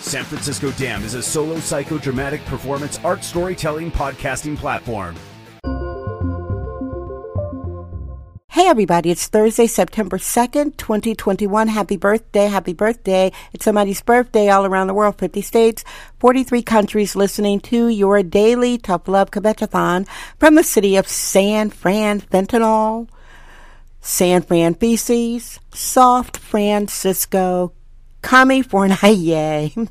San Francisco Dam is a solo psychodramatic performance art storytelling podcasting platform. Hey everybody, it's Thursday, September 2nd, 2021. Happy birthday, happy birthday. It's somebody's birthday all around the world, 50 states, 43 countries listening to your daily Tough Love Kebetathon from the city of San Fran Fentanyl, San Fran Feces, Soft Francisco, Kami Fornaye.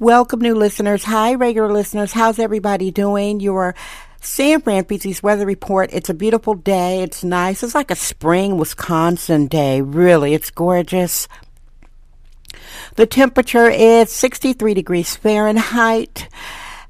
Welcome new listeners. Hi regular listeners. How's everybody doing? Your San Fran Feces weather report. It's a beautiful day. It's nice. It's like a spring Wisconsin day. Really, it's gorgeous. The temperature is 63 degrees Fahrenheit.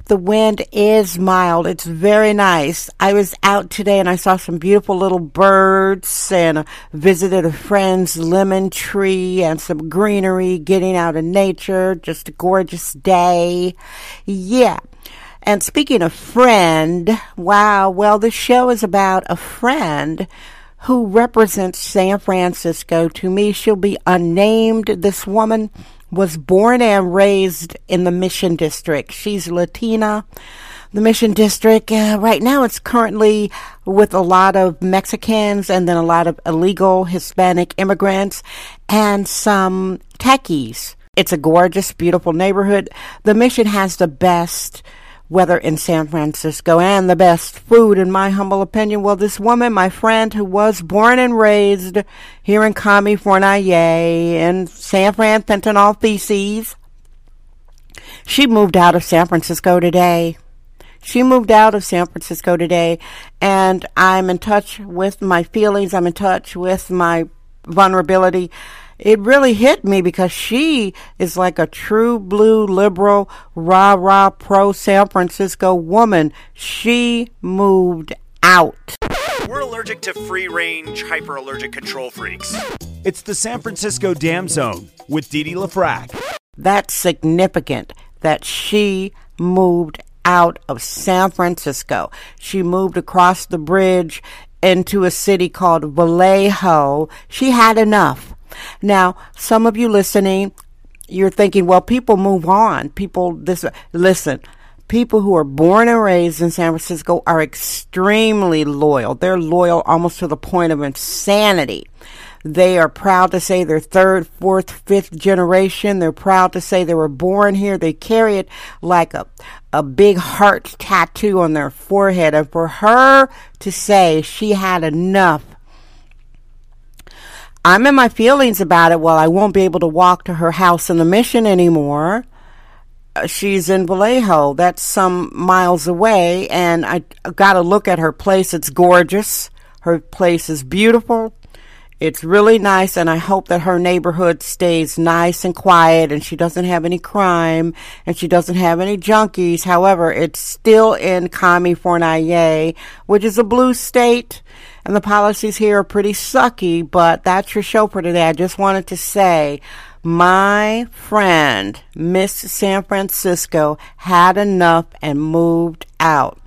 The wind is mild. It's very nice. I was out today and I saw some beautiful little birds and visited a friend's lemon tree and some greenery, getting out in nature. Just a gorgeous day. Yeah. And speaking of friend, wow, well, this show is about a friend who represents San Francisco. To me, she'll be unnamed. This woman was born and raised in the Mission District. She's Latina. The Mission District, right now it's currently with a lot of Mexicans and then a lot of illegal Hispanic immigrants and some techies. It's a gorgeous, beautiful neighborhood. The Mission has the best weather in San Francisco and the best food, in my humble opinion. Well, this woman, my friend, who was born and raised here in Kami Fornaye in San Fran Fentanyl Feces, she moved out of San Francisco today. She moved out of San Francisco today, and I'm in touch with my feelings. I'm in touch with my vulnerability. It really hit me because she is like a true blue liberal, rah-rah, pro-San Francisco woman. She moved out. We're allergic to free-range, hyper-allergic control freaks. It's the San Francisco Dam Zone with Didi LaFraque. That's significant that she moved out of San Francisco. She moved across the bridge into a city called Vallejo. She had enough. Now, some of you listening, you're thinking, well, people move on. Listen, people who are born and raised in San Francisco are extremely loyal. They're loyal almost to the point of insanity. They are proud to say they're third, fourth, fifth generation. They're proud to say they were born here. They carry it like a big heart tattoo on their forehead. And for her to say she had enough, I'm in my feelings about it. Well, I won't be able to walk to her house in the Mission anymore. She's in Vallejo. That's some miles away. And I got to look at her place. It's gorgeous. Her place is beautiful. It's really nice. And I hope that her neighborhood stays nice and quiet. And she doesn't have any crime. And she doesn't have any junkies. However, it's still in Kami Fornaye, which is a blue state. And the policies here are pretty sucky, but that's your show for today. I just wanted to say my friend, Miss San Francisco, had enough and moved out.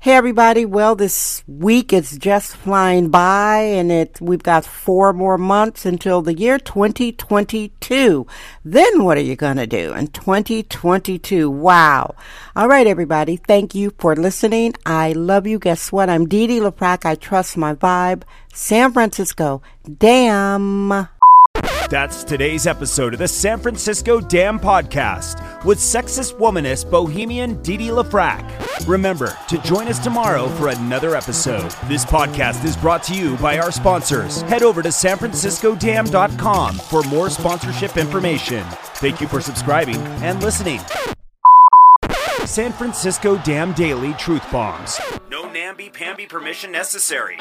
Hey, everybody. Well, this week is just flying by, and we've got 4 more months until the year 2022. Then what are you going to do in 2022? Wow. All right, everybody. Thank you for listening. I love you. Guess what? I'm Didi LaFraque. I trust my vibe. San Francisco. Damn. That's today's episode of the San Francisco Dam Podcast with sexist womanist bohemian Didi LaFraque. Remember to join us tomorrow for another episode. This podcast is brought to you by our sponsors. Head over to sanfranciscodam.com for more sponsorship information. Thank you for subscribing and listening. San Francisco Dam Daily Truth Bombs. No namby-pamby permission necessary.